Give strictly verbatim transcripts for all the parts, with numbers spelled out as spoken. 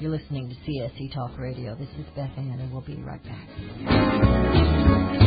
You're listening to C S E Talk Radio. This is Beth Ann, and we'll be right back.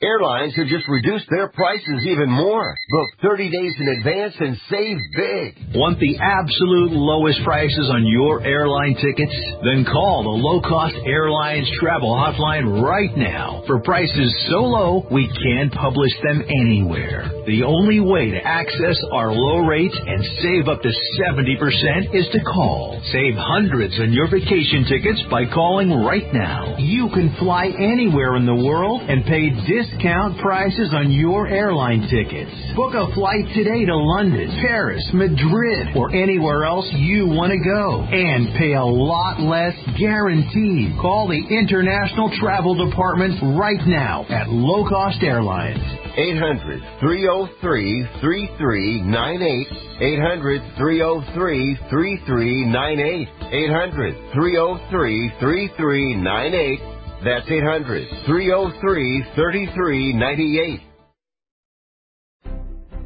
Airlines have just reduced their prices even more. Book thirty days in advance and save big. Want the absolute lowest prices on your airline tickets? Then call the Low Cost Airlines Travel Hotline right now. For prices so low, we can't publish them anywhere. The only way to access our low rates and save up to seventy percent is to call. Save hundreds on your vacation tickets by calling right now. You can fly anywhere in the world and pay discounts. Discount prices on your airline tickets. Book a flight today to London, Paris, Madrid, or anywhere else you want to go. And pay a lot less guaranteed. Call the International Travel Department right now at Low Cost Airlines. eight hundred, three oh three, three three nine eight. eight hundred, three oh three, three three nine eight. eight hundred, three oh three, three three nine eight. That's eight hundred, three oh three, three three nine eight.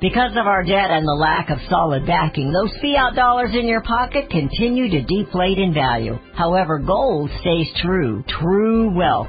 Because of our debt and the lack of solid backing, those fiat dollars in your pocket continue to deflate in value. However, gold stays true, true wealth.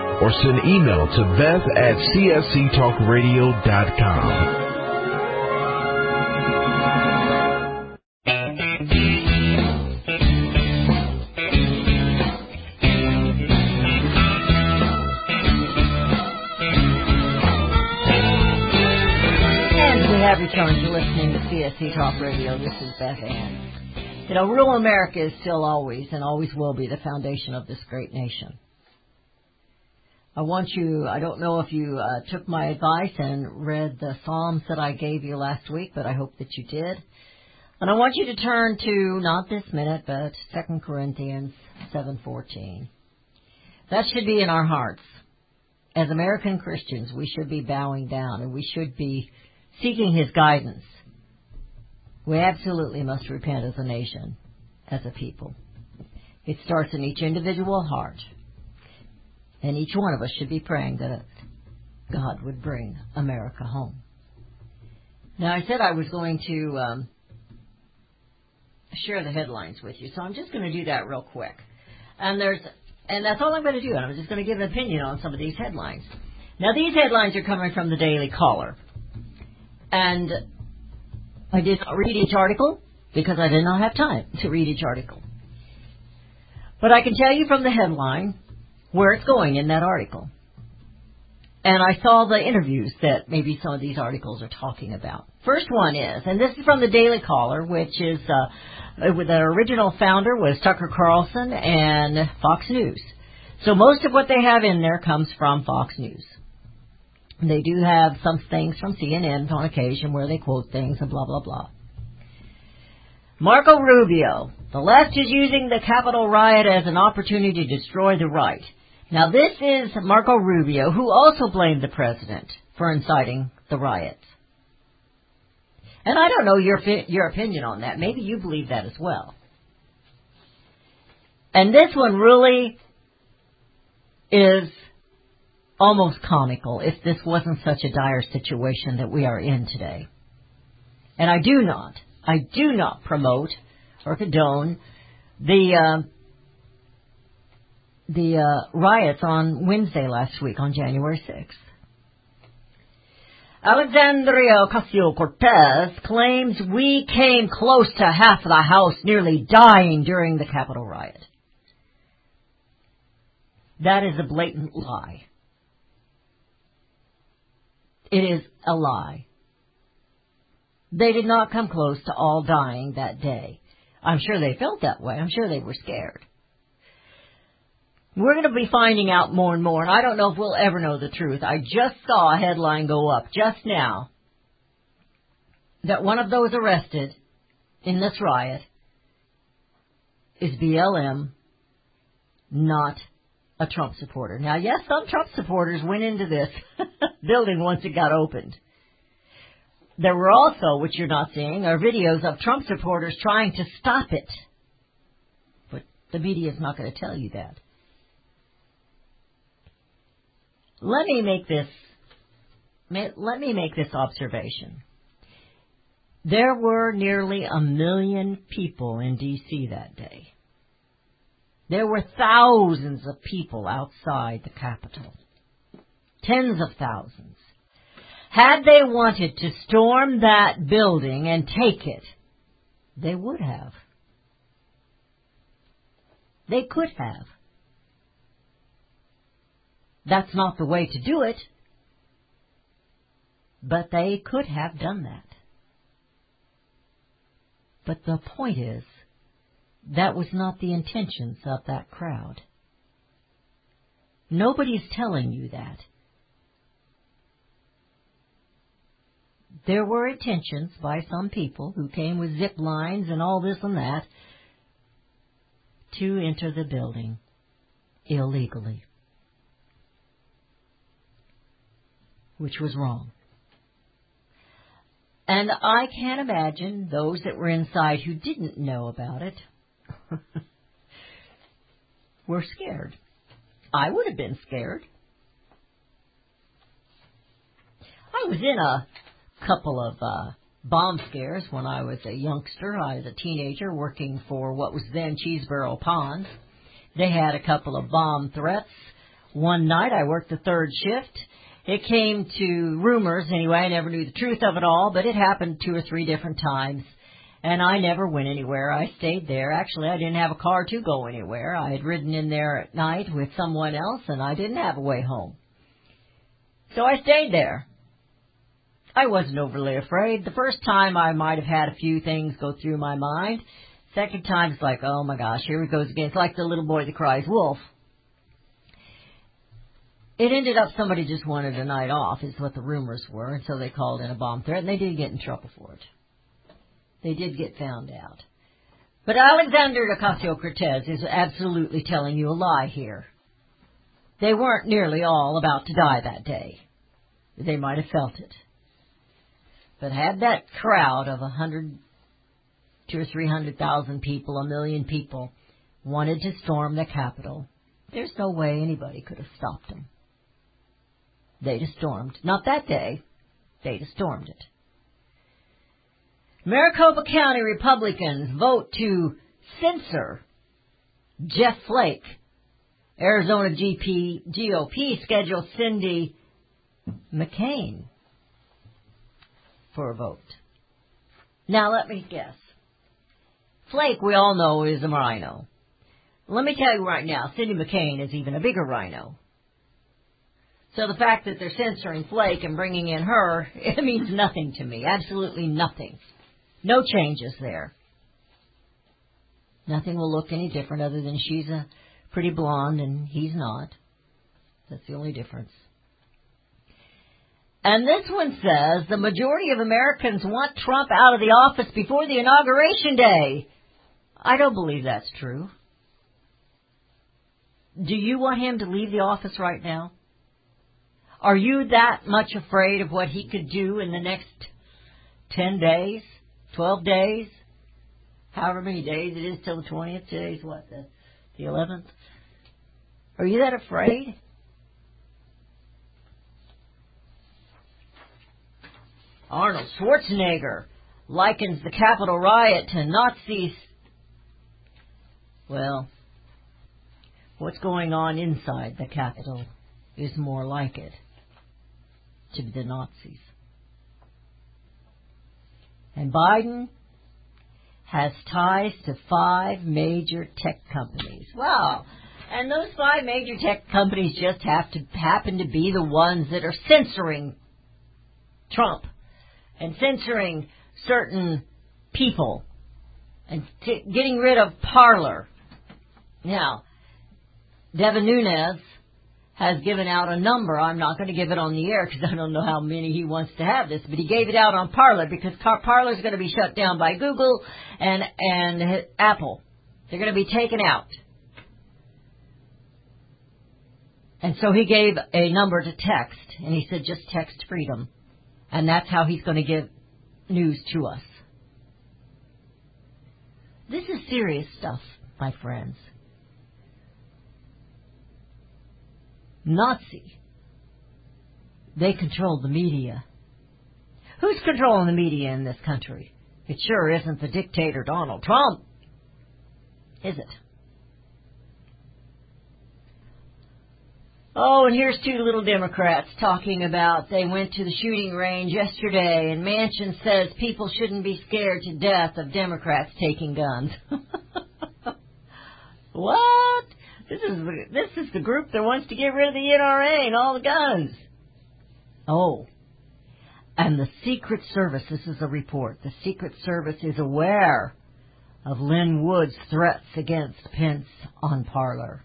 Or send email to Beth at c s c talk radio dot com. And we have returned to listening to C S E Talk Radio. This is Beth Ann. You know, rural America is still always and always will be the foundation of this great nation. I want you, I don't know if you uh, took my advice and read the Psalms that I gave you last week, but I hope that you did. And I want you to turn to, not this minute, but Second Corinthians seven fourteen. That should be in our hearts. As American Christians, we should be bowing down and we should be seeking His guidance. We absolutely must repent as a nation, as a people. It starts in each individual heart. And each one of us should be praying that God would bring America home. Now, I said I was going to um, share the headlines with you, so I'm just going to do that real quick. And there's, and that's all I'm going to do, and I'm just going to give an opinion on some of these headlines. Now, these headlines are coming from the Daily Caller. And I did not read each article because I did not have time to read each article. But I can tell you from the headline where it's going in that article. And I saw the interviews that maybe some of these articles are talking about. First one is, and this is from the Daily Caller, which is uh, the original founder was Tucker Carlson and Fox News. So most of what they have in there comes from Fox News. They do have some things from C N N on occasion where they quote things and blah, blah, blah. Marco Rubio, the left is using the Capitol riot as an opportunity to destroy the right. Now, this is Marco Rubio, who also blamed the president for inciting the riots. And I don't know your your opinion on that. Maybe you believe that as well. And this one really is almost comical if this wasn't such a dire situation that we are in today. And I do not, I do not promote or condone the... Uh, the uh, riots on Wednesday last week, on January sixth. Alexandria Ocasio-Cortez claims we came close to half the House nearly dying during the Capitol riot. That is a blatant lie. It is a lie. They did not come close to all dying that day. I'm sure they felt that way. I'm sure they were scared. We're going to be finding out more and more, and I don't know if we'll ever know the truth. I just saw a headline go up just now that one of those arrested in this riot is B L M, not a Trump supporter. Now, yes, some Trump supporters went into this building once it got opened. There were also, which you're not seeing, are videos of Trump supporters trying to stop it. But the media is not going to tell you that. Let me make this, let me make this observation. There were nearly a million people in D C that day. There were thousands of people outside the Capitol. Tens of thousands. Had they wanted to storm that building and take it, they would have. They could have. That's not the way to do it, but they could have done that. But the point is, that was not the intentions of that crowd. Nobody's telling you that. There were intentions by some people who came with zip lines and all this and that to enter the building illegally, which was wrong. And I can't imagine those that were inside who didn't know about it were scared. I would have been scared. I was in a couple of uh, bomb scares when I was a youngster. I was a teenager working for what was then Cheeseboro Ponds. They had a couple of bomb threats. One night I worked the third shift. It came to rumors, anyway, I never knew the truth of it all, but it happened two or three different times, and I never went anywhere. I stayed there. Actually, I didn't have a car to go anywhere. I had ridden in there at night with someone else, and I didn't have a way home. So I stayed there. I wasn't overly afraid. The first time, I might have had a few things go through my mind. Second time, it's like, oh, my gosh, here it goes again. It's like the little boy that cries wolf. It ended up somebody just wanted a night off, is what the rumors were, and so they called in a bomb threat, and they did get in trouble for it. They did get found out. But Alexandria Ocasio-Cortez is absolutely telling you a lie here. They weren't nearly all about to die that day. They might have felt it. But had that crowd of a hundred, two or three hundred thousand people, a million people, wanted to storm the Capitol, there's no way anybody could have stopped them. They'd have stormed. Not that day. They'd have stormed it. Maricopa County Republicans vote to censor Jeff Flake. Arizona G P, G O P schedules Cindy McCain for a vote. Now, let me guess. Flake, we all know, is a rhino. Let me tell you right now, Cindy McCain is even a bigger rhino. So the fact that they're censoring Flake and bringing in her, it means nothing to me. Absolutely nothing. No changes there. Nothing will look any different other than she's a pretty blonde and he's not. That's the only difference. And this one says, the majority of Americans want Trump out of the office before the inauguration day. I don't believe that's true. Do you want him to leave the office right now? Are you that much afraid of what he could do in the next ten days, twelve days, however many days it is till the twentieth? Today's what, the, the eleventh? Are you that afraid? Arnold Schwarzenegger likens the Capitol riot to Nazis. Well, what's going on inside the Capitol is more like it to the Nazis. And Biden has ties to five major tech companies. Wow. And those five major tech companies just have to happen to be the ones that are censoring Trump and censoring certain people and t- getting rid of Parler. Now, Devin Nunes has given out a number. I'm not going to give it on the air because I don't know how many he wants to have this, but he gave it out on Parler because Parler is going to be shut down by Google and and Apple. They're going to be taken out. And so he gave a number to text, and he said, just text freedom. And that's how he's going to give news to us. This is serious stuff, my friends. Nazi. They control the media. Who's controlling the media in this country? It sure isn't the dictator Donald Trump, is it? Oh, and here's two little Democrats talking about they went to the shooting range yesterday, and Manchin says people shouldn't be scared to death of Democrats taking guns. What? This is the, this is the group that wants to get rid of the N R A and all the guns. Oh, and the Secret Service, this is a report, the Secret Service is aware of Lynn Wood's threats against Pence on Parler.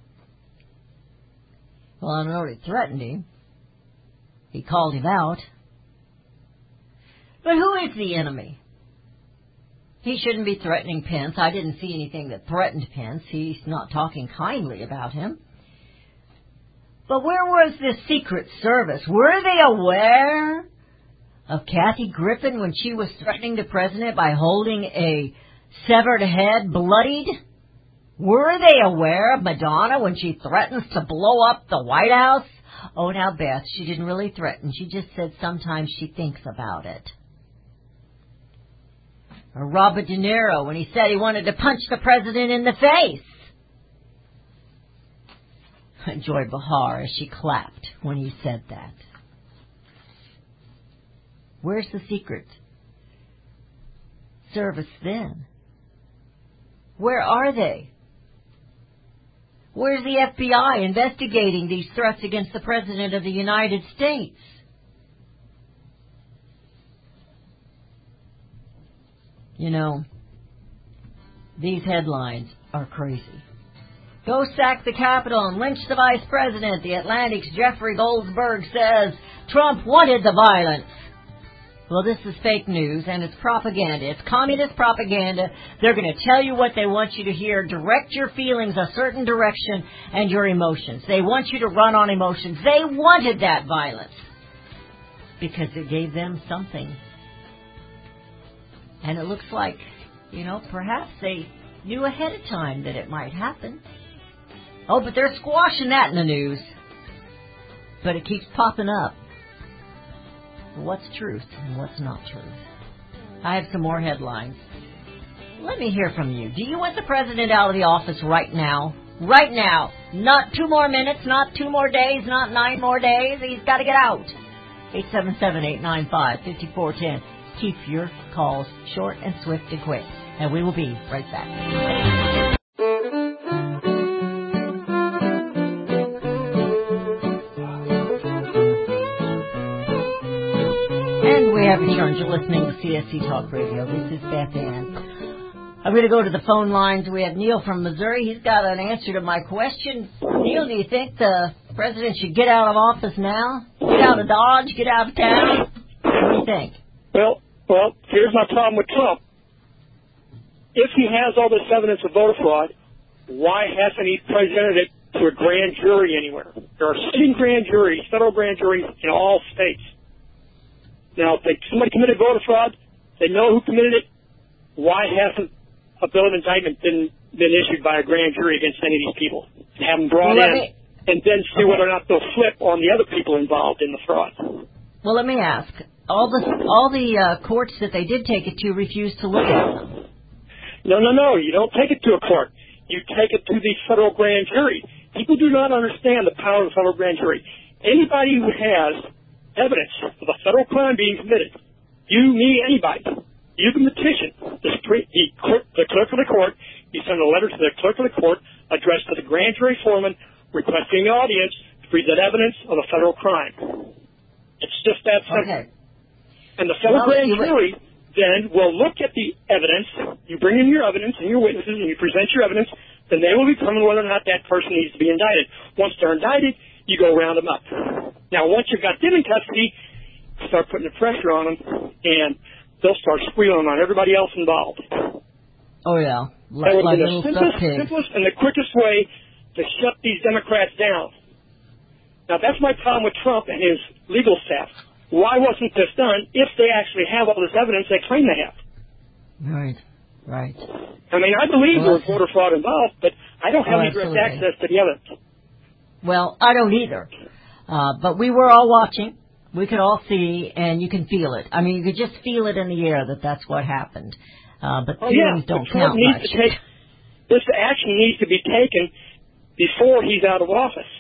Well, I don't know if he threatened him. He called him out. But who is the enemy? He shouldn't be threatening Pence. I didn't see anything that threatened Pence. He's not talking kindly about him. But where was the Secret Service? Were they aware of Kathy Griffin when she was threatening the president by holding a severed head bloodied? Were they aware of Madonna when she threatens to blow up the White House? Oh, now, Beth, she didn't really threaten. She just said sometimes she thinks about it. Or Robert De Niro when he said he wanted to punch the president in the face. Joy Behar, as she clapped when he said that. Where's the Secret Service then? Where are they? Where's the F B I investigating these threats against the President of the United States? You know, these headlines are crazy. Go sack the Capitol and lynch the Vice President. The Atlantic's Jeffrey Goldsberg says Trump wanted the violence. Well, this is fake news, and it's propaganda. It's communist propaganda. They're going to tell you what they want you to hear, direct your feelings a certain direction, and your emotions. They want you to run on emotions. They wanted that violence because it gave them something. And it looks like, you know, perhaps they knew ahead of time that it might happen. Oh, but they're squashing that in the news. But it keeps popping up. What's truth and what's not truth? I have some more headlines. Let me hear from you. Do you want the president out of the office right now? Right now. Not two more minutes, not two more days, not nine more days. He's got to get out. eight seven seven, eight nine five, five four one zero. Keep your calls short and swift and quick. And we will be right back. we have here, and you're listening to C S C Talk Radio. This is Beth Ann. I'm going to go to the phone lines. We have Neil from Missouri. He's got an answer to my question. Neil, do you think the president should get out of office now? Get out of Dodge? Get out of town? What do you think? Well, well, here's my problem with Trump. If he has all this evidence of voter fraud, why hasn't he presented it to a grand jury anywhere? There are sitting grand juries, federal grand juries in all states. Now, if they, somebody committed voter fraud, they know who committed it, why hasn't a bill of indictment been, been issued by a grand jury against any of these people? And have them brought well, in me, and then see whether or not they'll flip on the other people involved in the fraud. Well, let me ask. All the, all the uh, courts that they did take it to refused to look at them. No, no, no. You don't take it to a court. You take it to the federal grand jury. People do not understand the power of the federal grand jury. Anybody who has evidence of a federal crime being committed, you, me, anybody, you can petition the, street, the, clerk, the clerk of the court. You send a letter to the clerk of the court addressed to the grand jury foreman requesting an audience to present evidence of a federal crime. It's just that simple. Okay. And the federal well, grand jury then will look at the evidence. You bring in your evidence and your witnesses, and you present your evidence, then they will determine whether or not that person needs to be indicted. Once they're indicted, you go round them up. Now, once you've got them in custody, start putting the pressure on them, and they'll start squealing on everybody else involved. Oh, yeah. Like, that would like be the simplest, simplest and the quickest way to shut these Democrats down. Now, that's my problem with Trump and his legal staff. Why wasn't this done if they actually have all this evidence they claim they have? Right, right. I mean, I believe well, there was voter fraud involved, but I don't have oh, any direct access to the evidence. Well, I don't either. Uh, but we were all watching. We could all see, and you can feel it. I mean, you could just feel it in the air that that's what happened. Uh, but oh, feelings yeah. don't but count needs much. To take, this action needs to be taken before he's out of office.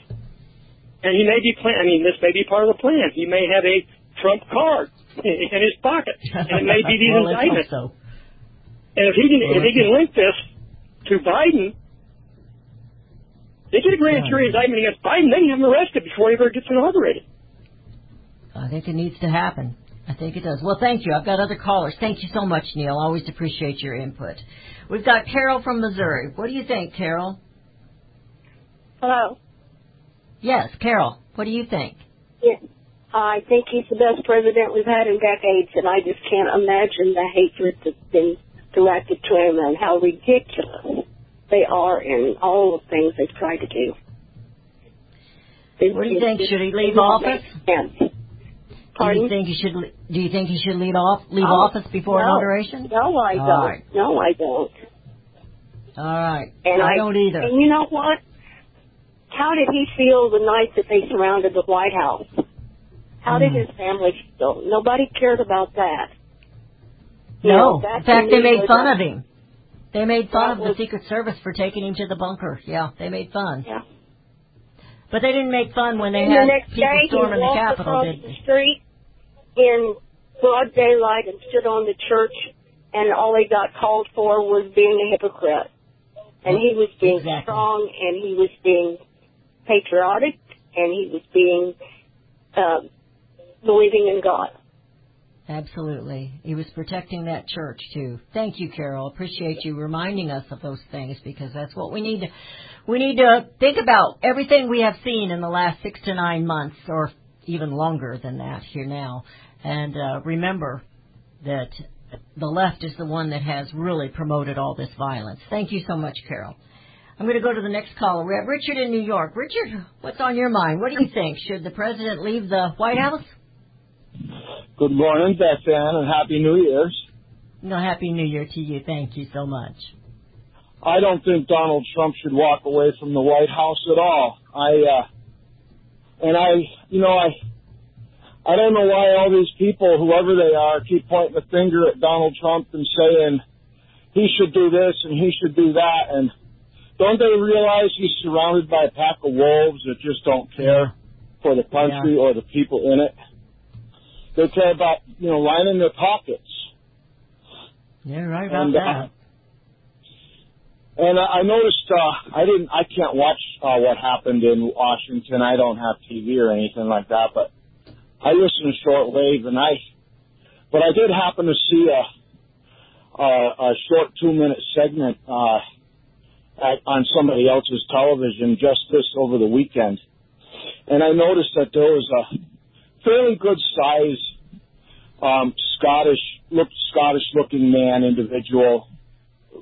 And he may be plan. I mean, this may be part of the plan. He may have a Trump card in his pocket, and it may be these well, indictments. So. And if he can, well, if he can link this to Biden, they get a grand yeah. jury indictment against Biden. They can have him arrested before he ever gets inaugurated. I think it needs to happen. I think it does. Well, thank you. I've got other callers. Thank you so much, Neil. Always appreciate your input. We've got Carol from Missouri. What do you think, Carol? Hello. Yes, Carol, what do you think? Yeah, I think he's the best president we've had in decades, and I just can't imagine the hatred that's been directed to him and how ridiculous they are in all the things they've tried to do. It, what do you think? Should he leave office? Pardon? Do you think he should? Do you think he should leave off leave oh, office before no, inauguration? No, I all don't. Right. No, I don't. All right, and I, I don't either. And you know what? How did he feel the night that they surrounded the White House? How did his family feel? Nobody cared about that. No. In fact, they made fun of him. They made fun of the Secret Service for taking him to the bunker. Yeah, they made fun. Yeah. But they didn't make fun when they had people storming the Capitol, did they? The next day he walked across the street in broad daylight and stood on the church, and all he got called for was being a hypocrite. And he was being exactly. strong, and he was being patriotic, and he was being uh, believing in God. Absolutely. He was protecting that church, too. Thank you, Carol. Appreciate you reminding us of those things, because that's what we need to, we need to think about. Everything we have seen in the last six to nine months, or even longer than that here now, and uh, remember that the left is the one that has really promoted all this violence. Thank you so much, Carol. I'm going to go to the next caller. We have Richard in New York. Richard, what's on your mind? What do you think? Should the president leave the White House? Good morning, Beth Ann, and Happy New Year's. No, Happy New Year to you. Thank you so much. I don't think Donald Trump should walk away from the White House at all. I, uh, and I, you know, I, I don't know why all these people, whoever they are, keep pointing the finger at Donald Trump and saying he should do this and he should do that, and don't they realize he's surrounded by a pack of wolves that just don't care for the country yeah. or the people in it? They care about, you know, lining their pockets. Yeah, right about and, that. Uh, and I noticed, uh, I didn't, I can't watch uh, what happened in Washington. I don't have T V or anything like that, but I listened to shortwave, and I, But I did happen to see a, a, a short two-minute segment uh, at, on somebody else's television just this over the weekend. And I noticed that there was a fairly good-sized um, Scottish, look, Scottish-looking man, individual,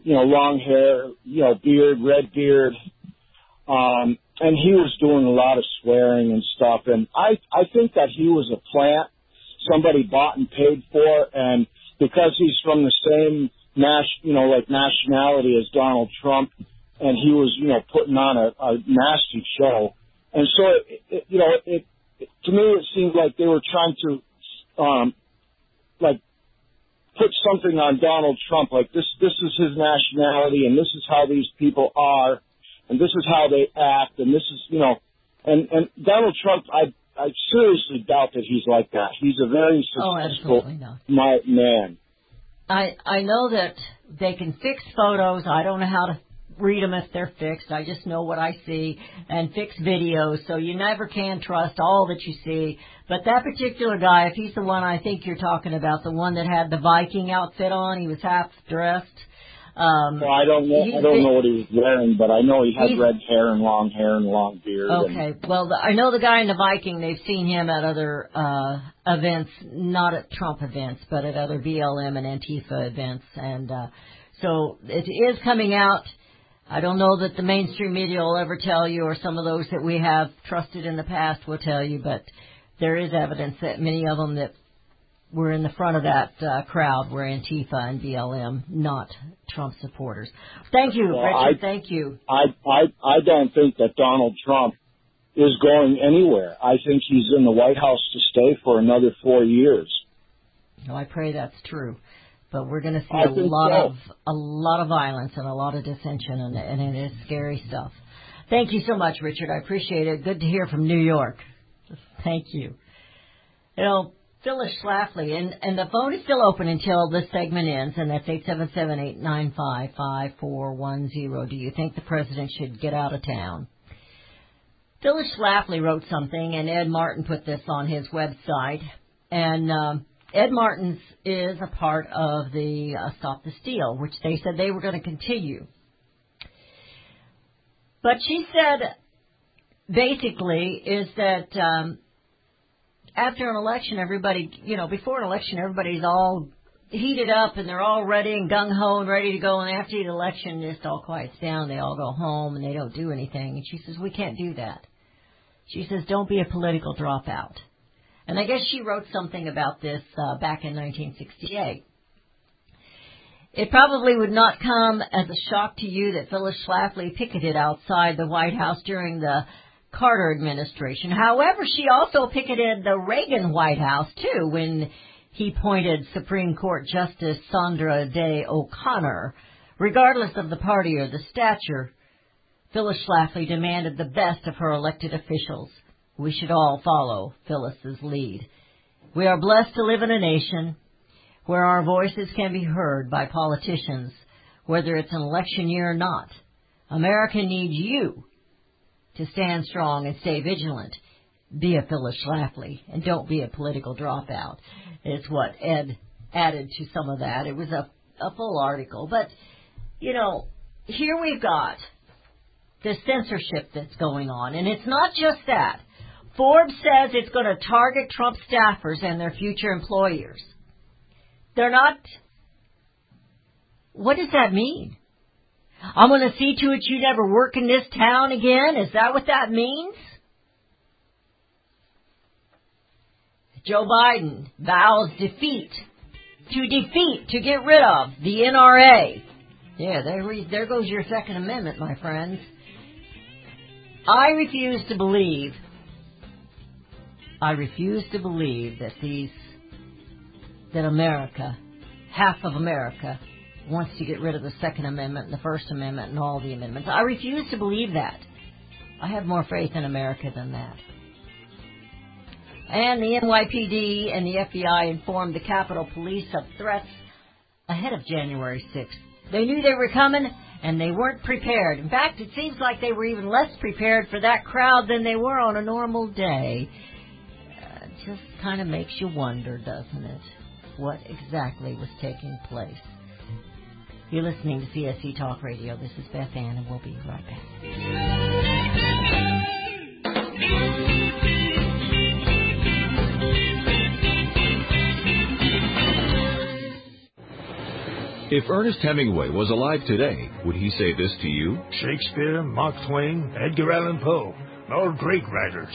you know, long hair, you know, beard, red beard, um, and he was doing a lot of swearing and stuff. And I, I think that he was a plant somebody bought and paid for, and because he's from the same, nas- you know, like nationality as Donald Trump, and he was, you know, putting on a, a nasty show. And so, it, it, you know, it, it to me it seemed like they were trying to, um, like, put something on Donald Trump, like this, this is his nationality, and this is how these people are, and this is how they act, and this is, you know, and, and Donald Trump, I, I seriously doubt that he's like that. He's a very successful oh, man. I, I know that they can fix photos. I don't know how to read them if they're fixed. I just know what I see, and fix videos. So you never can trust all that you see. But that particular guy, if he's the one I think you're talking about, the one that had the Viking outfit on, he was half dressed. Um, well, I don't know. I don't know what he was wearing, but I know he had red hair and long hair and long beard. Okay. And, well, I know the guy in the Viking. They've seen him at other uh, events, not at Trump events, but at other B L M and Antifa events, and uh, so it is coming out. I don't know that the mainstream media will ever tell you, or some of those that we have trusted in the past will tell you, but there is evidence that many of them that were in the front of that uh, crowd were Antifa and B L M, not Trump supporters. Thank you, well, Richard. I, thank you. I, I I don't think that Donald Trump is going anywhere. I think he's in the White House to stay for another four years. No, I pray that's true. But we're going to see I a lot so. of a lot of violence and a lot of dissension, and, and it is scary stuff. Thank you so much, Richard. I appreciate it. Good to hear from New York. Thank you. You know, Phyllis Schlafly, and, and the phone is still open until this segment ends, and that's eight seven seven, eight nine five, five four one zero. Do you think the president should get out of town? Phyllis Schlafly wrote something, and Ed Martin put this on his website, and um, Ed Martin's is a part of the uh, Stop the Steal, which they said they were going to continue. But she said, basically, is that... Um, After an election, everybody, you know, before an election, everybody's all heated up and they're all ready and gung-ho and ready to go. And after the election, it just all quiets down. They all go home and they don't do anything. And she says, we can't do that. She says, don't be a political dropout. And I guess she wrote something about this uh, back in nineteen sixty-eight. It probably would not come as a shock to you that Phyllis Schlafly picketed outside the White House during the Carter administration. However, she also picketed the Reagan White House, too, when he appointed Supreme Court Justice Sandra Day O'Connor. Regardless of the party or the stature, Phyllis Schlafly demanded the best of her elected officials. We should all follow Phyllis's lead. We are blessed to live in a nation where our voices can be heard by politicians, whether it's an election year or not. America needs you to stand strong and stay vigilant. Be a Phyllis Schlafly and don't be a political dropout. It's what Ed added to some of that. It was a, a full article. But, you know, here we've got the censorship that's going on. And it's not just that. Forbes says it's going to target Trump staffers and their future employers. They're not... What does that mean? I'm going to see to it you never work in this town again? Is that what that means? Joe Biden vows defeat, to defeat, to get rid of the N R A. Yeah, there, there goes your Second Amendment, my friends. I refuse to believe, I refuse to believe that these, that America, half of America, wants to get rid of the Second Amendment and the First Amendment and all the amendments. I refuse to believe that. I have more faith in America than that. And the N Y P D and the F B I informed the Capitol Police of threats ahead of January sixth. They knew they were coming, and they weren't prepared. In fact, it seems like they were even less prepared for that crowd than they were on a normal day. Uh, just kind of makes you wonder, doesn't it? what exactly was taking place. You're listening to C S C Talk Radio. This is Beth Ann, and we'll be right back. If Ernest Hemingway was alive today, would he say this to you? Shakespeare, Mark Twain, Edgar Allan Poe, all great writers.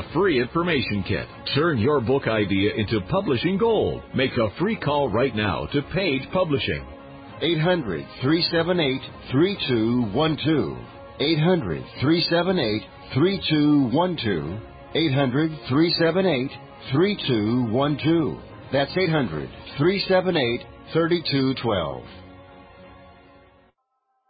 A free information kit. Turn your book idea into publishing gold. Make a free call right now to Page Publishing. eight hundred, three seven eight, three two one two. eight hundred, three seven eight, three two one two. eight hundred, three seven eight, three two one two. That's eight hundred, three seven eight, three two one two.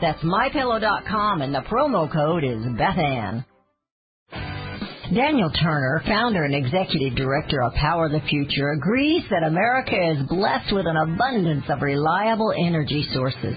That's My Pillow dot com, and the promo code is BethAnn. Daniel Turner, founder and executive director of Power the Future, agrees that America is blessed with an abundance of reliable energy sources.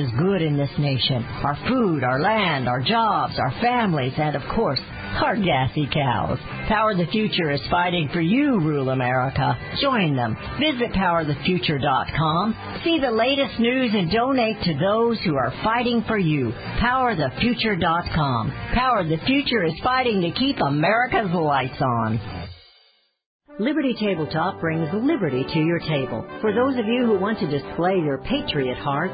is good in this nation. Our food, our land, our jobs, our families, and, of course, our gassy cows. Power the Future is fighting for you, rural America. Join them. Visit Power the Future dot com. See the latest news and donate to those who are fighting for you. Power the Future dot com. Power the Future is fighting to keep America's lights on. Liberty Tabletop brings liberty to your table. For those of you who want to display your patriot hearts,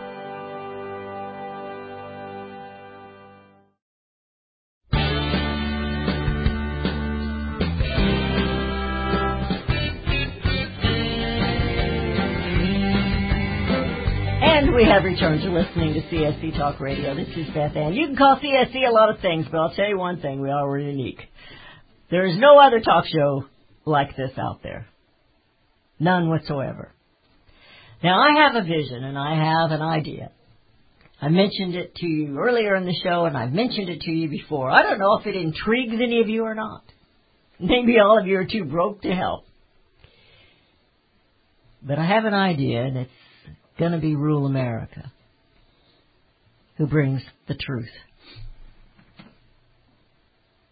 And we have returned to listening to C S C Talk Radio. This is Beth Ann. You can call C S C a lot of things, but I'll tell you one thing. We are unique. There is no other talk show like this out there. None whatsoever. Now, I have a vision and I have an idea. I mentioned it to you earlier in the show, and I've mentioned it to you before. I don't know if it intrigues any of you or not. Maybe all of you are too broke to help. But I have an idea, and it's going to be Rural America who brings the truth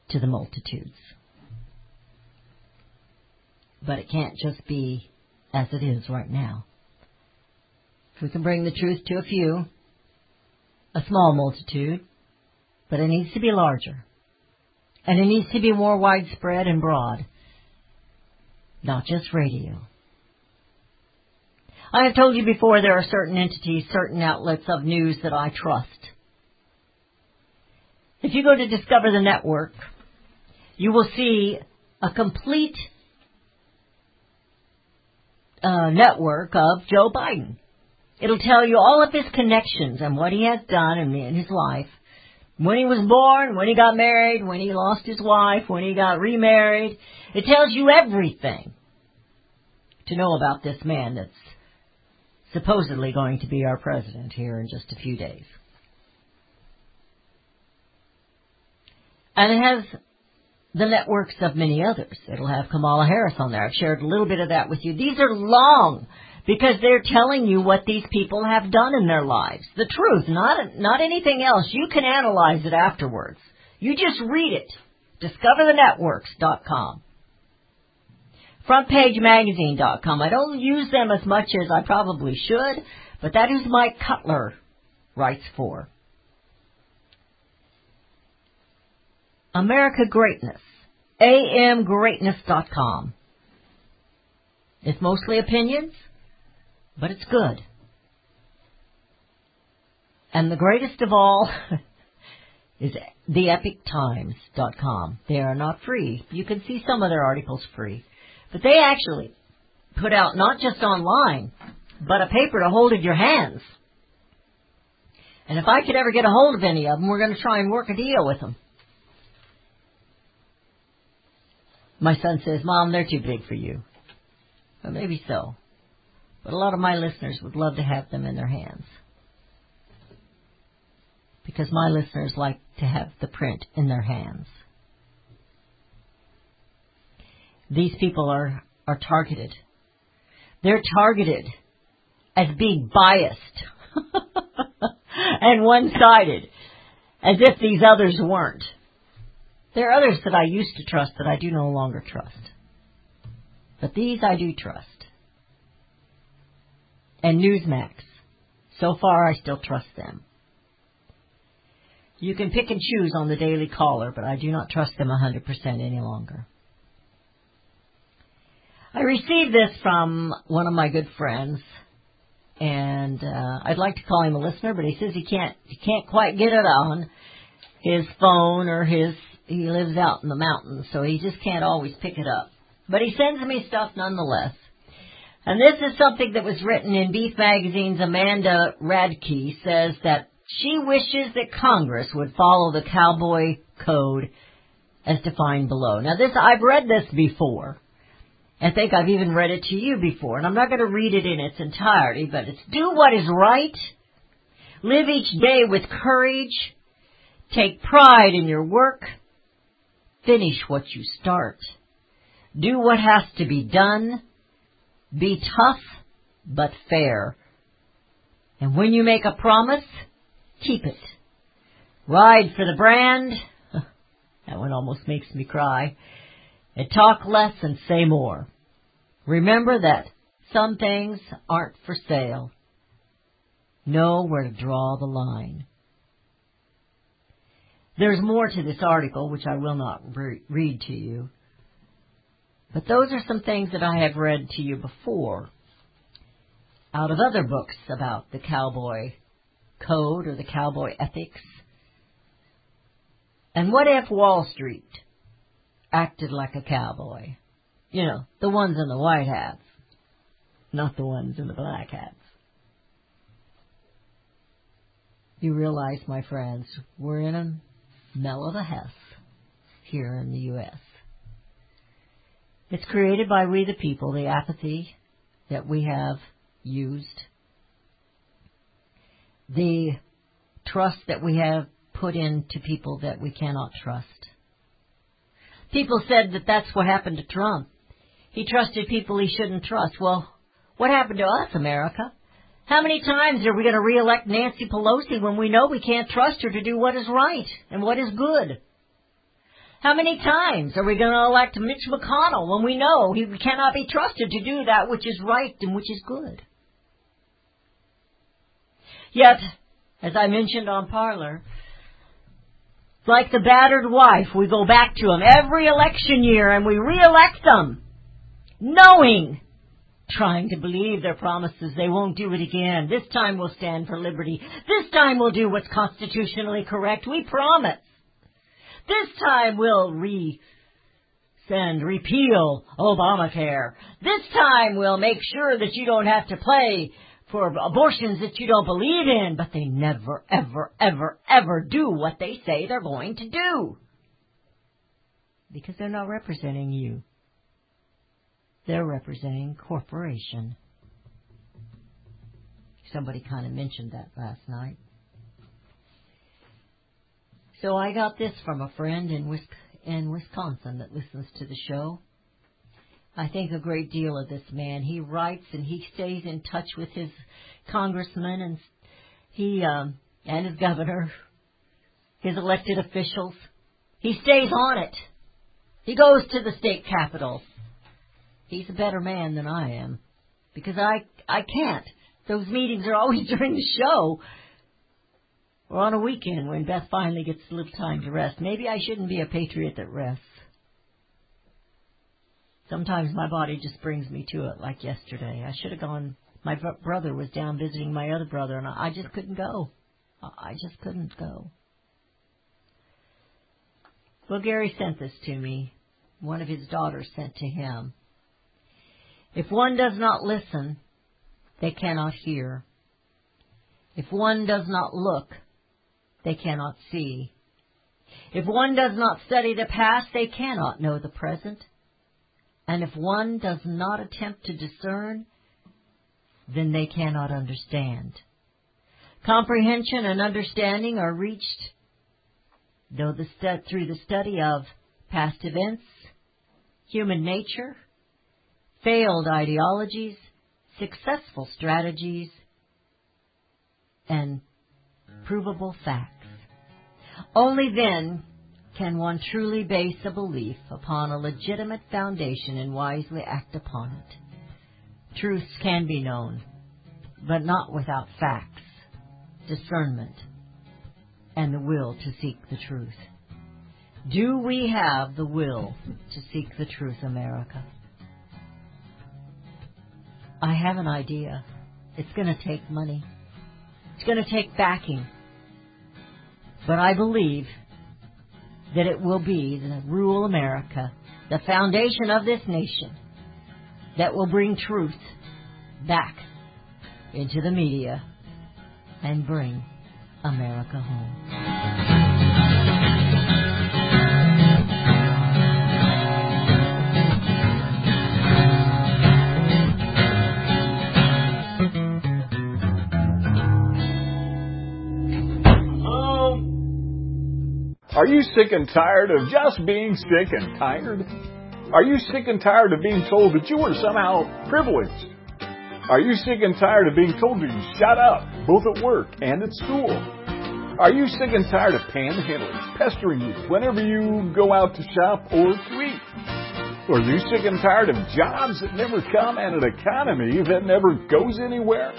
to the multitudes. But it can't just be as it is right now. If we can bring the truth to a few, a small multitude, but it needs to be larger. And it needs to be more widespread and broad, not just radio. I have told you before there are certain entities, certain outlets of news that I trust. If you go to Discover the Network, you will see a complete uh, network of Joe Biden. It'll tell you all of his connections and what he has done in, in his life. When he was born, when he got married, when he lost his wife, when he got remarried. It tells you everything to know about this man that's supposedly going to be our president here in just a few days. And it has the networks of many others. It'll have Kamala Harris on there. I've shared a little bit of that with you. These are long because they're telling you what these people have done in their lives. The truth, not not anything else. You can analyze it afterwards. You just read it. discover the networks dot com. front page magazine dot com. I don't use them as much as I probably should, but that is Mike Cutler writes for. America Greatness, a m greatness dot com. It's mostly opinions, but it's good. And the greatest of all is the epic times dot com. They are not free. You can see some of their articles free. But they actually put out not just online, but a paper to hold in your hands. And if I could ever get a hold of any of them, we're going to try and work a deal with them. My son says, Mom, they're too big for you. Well, maybe so. But a lot of my listeners would love to have them in their hands. Because my listeners like to have the print in their hands. These people are, are targeted. They're targeted as being biased and one-sided, as if these others weren't. There are others that I used to trust that I do no longer trust. But these I do trust. And Newsmax. So far, I still trust them. You can pick and choose on the Daily Caller, but I do not trust them one hundred percent any longer. I received this from one of my good friends, and uh, I'd like to call him a listener, but he says he can't he can't quite get it on his phone or his, he lives out in the mountains, so he just can't always pick it up. But he sends me stuff nonetheless. And this is something that was written in Beef Magazine's Amanda Radke says that she wishes that Congress would follow the cowboy code as defined below. Now this, I've read this before. I think I've even read it to you before, and I'm not going to read it in its entirety, but it's do what is right, live each day with courage, take pride in your work, finish what you start, do what has to be done, be tough but fair, and when you make a promise, keep it. Ride for the brand, that one almost makes me cry, and talk less and say more. Remember that some things aren't for sale. Know where to draw the line. There's more to this article, which I will not re- read to you. But those are some things that I have read to you before out of other books about the cowboy code or the cowboy ethics. And what if Wall Street acted like a cowboy? You know, the ones in the white hats, not the ones in the black hats. You realize, my friends, we're in a mess of a mess here in the U S It's created by we the people, the apathy that we have used, the trust that we have put into people that we cannot trust. People said that that's what happened to Trump. He trusted people he shouldn't trust. Well, what happened to us, America? How many times are we going to reelect Nancy Pelosi when we know we can't trust her to do what is right and what is good? How many times are we going to elect Mitch McConnell when we know he cannot be trusted to do that which is right and which is good? Yet, as I mentioned on Parler, like the battered wife, we go back to them every election year and we reelect them, knowing, trying to believe their promises, they won't do it again. This time we'll stand for liberty. This time we'll do what's constitutionally correct. We promise. This time we'll rescind, repeal Obamacare. This time we'll make sure that you don't have to pay for abortions that you don't believe in, but they never, ever, ever, ever do what they say they're going to do. Because they're not representing you. They're representing corporation. Somebody kind of mentioned that last night. So I got this from a friend in in Wisconsin that listens to the show. I think a great deal of this man. He writes and he stays in touch with his congressman and he um, and his governor, his elected officials. He stays on it. He goes to the state capitals. He's a better man than I am because I I can't. Those meetings are always during the show or on a weekend when Beth finally gets a little time to rest. Maybe I shouldn't be a patriot that rests. Sometimes my body just brings me to it, like yesterday. I should have gone. My brother was down visiting my other brother, and I just couldn't go. I just couldn't go. Well, Gary sent this to me. One of his daughters sent to him. If one does not listen, they cannot hear. If one does not look, they cannot see. If one does not study the past, they cannot know the present. And if one does not attempt to discern, then they cannot understand. Comprehension and understanding are reached though the stu- through the study of past events, human nature, failed ideologies, successful strategies, and provable facts. Only then can one truly base a belief upon a legitimate foundation and wisely act upon it? Truths can be known, but not without facts, discernment, and the will to seek the truth. Do we have the will to seek the truth, America? I have an idea. It's going to take money. It's going to take backing. But I believe that it will be the rural America, the foundation of this nation, that will bring truth back into the media and bring America home. Are you sick and tired of just being sick and tired? Are you sick and tired of being told that you are somehow privileged? Are you sick and tired of being told to shut up, both at work and at school? Are you sick and tired of panhandlers pestering you whenever you go out to shop or to eat? Are you sick and tired of jobs that never come and an economy that never goes anywhere?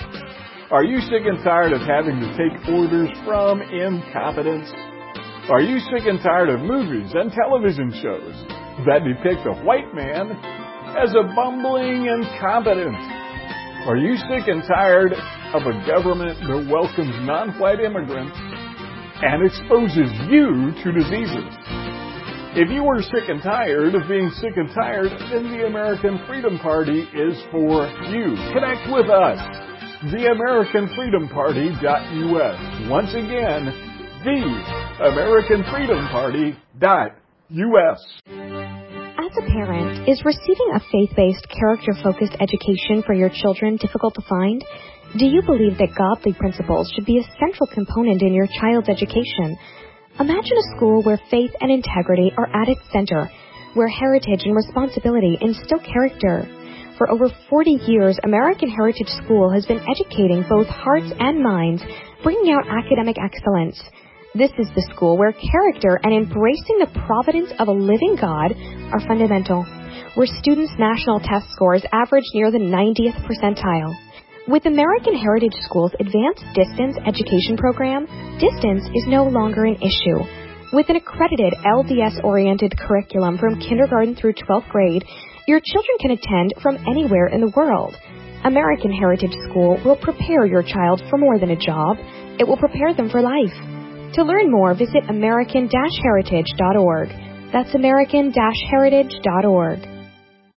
Are you sick and tired of having to take orders from incompetence? Are you sick and tired of movies and television shows that depict a white man as a bumbling incompetent? Are you sick and tired of a government that welcomes non-white immigrants and exposes you to diseases? If you are sick and tired of being sick and tired, then the American Freedom Party is for you. Connect with us, the american freedom party dot u s. Once again, the American Freedom Party dot u s. I As a parent, is receiving a faith-based, character-focused education for your children difficult to find? Do you believe that godly principles should be a central component in your child's education? Imagine a school where faith and integrity are at its center, where heritage and responsibility instill character. For over forty years, American Heritage School has been educating both hearts and minds, bringing out academic excellence. This is the school where character and embracing the providence of a living God are fundamental, where students' national test scores average near the ninetieth percentile. With American Heritage School's advanced distance education program, distance is no longer an issue. With an accredited L D S-oriented curriculum from kindergarten through twelfth grade, your children can attend from anywhere in the world. American Heritage School will prepare your child for more than a job. It will prepare them for life. To learn more, visit American Heritage dot org. That's American Heritage dot org.